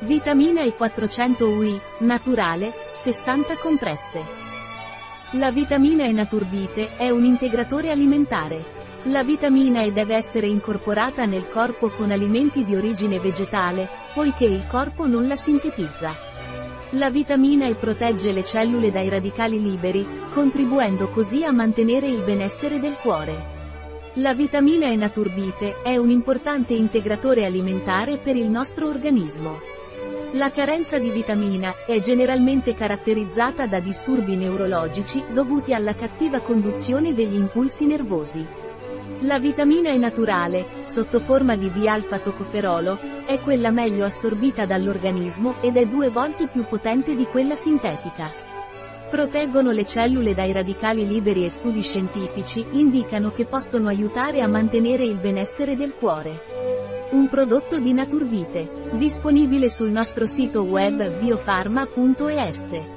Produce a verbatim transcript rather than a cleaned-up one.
Vitamina E quattrocento U I, naturale, sessanta compresse. La vitamina E Naturbite è un integratore alimentare. La vitamina E deve essere incorporata nel corpo con alimenti di origine vegetale, poiché il corpo non la sintetizza. La vitamina E protegge le cellule dai radicali liberi, contribuendo così a mantenere il benessere del cuore. La vitamina E Naturbite è un importante integratore alimentare per il nostro organismo. La carenza di vitamina E è generalmente caratterizzata da disturbi neurologici dovuti alla cattiva conduzione degli impulsi nervosi. La vitamina E naturale, sotto forma di D alfa tocoferolo, è quella meglio assorbita dall'organismo ed è due volte più potente di quella sintetica. Proteggono le cellule dai radicali liberi e studi scientifici indicano che possono aiutare a mantenere il benessere del cuore. Un prodotto di Naturbite, disponibile sul nostro sito web biofarma punto es.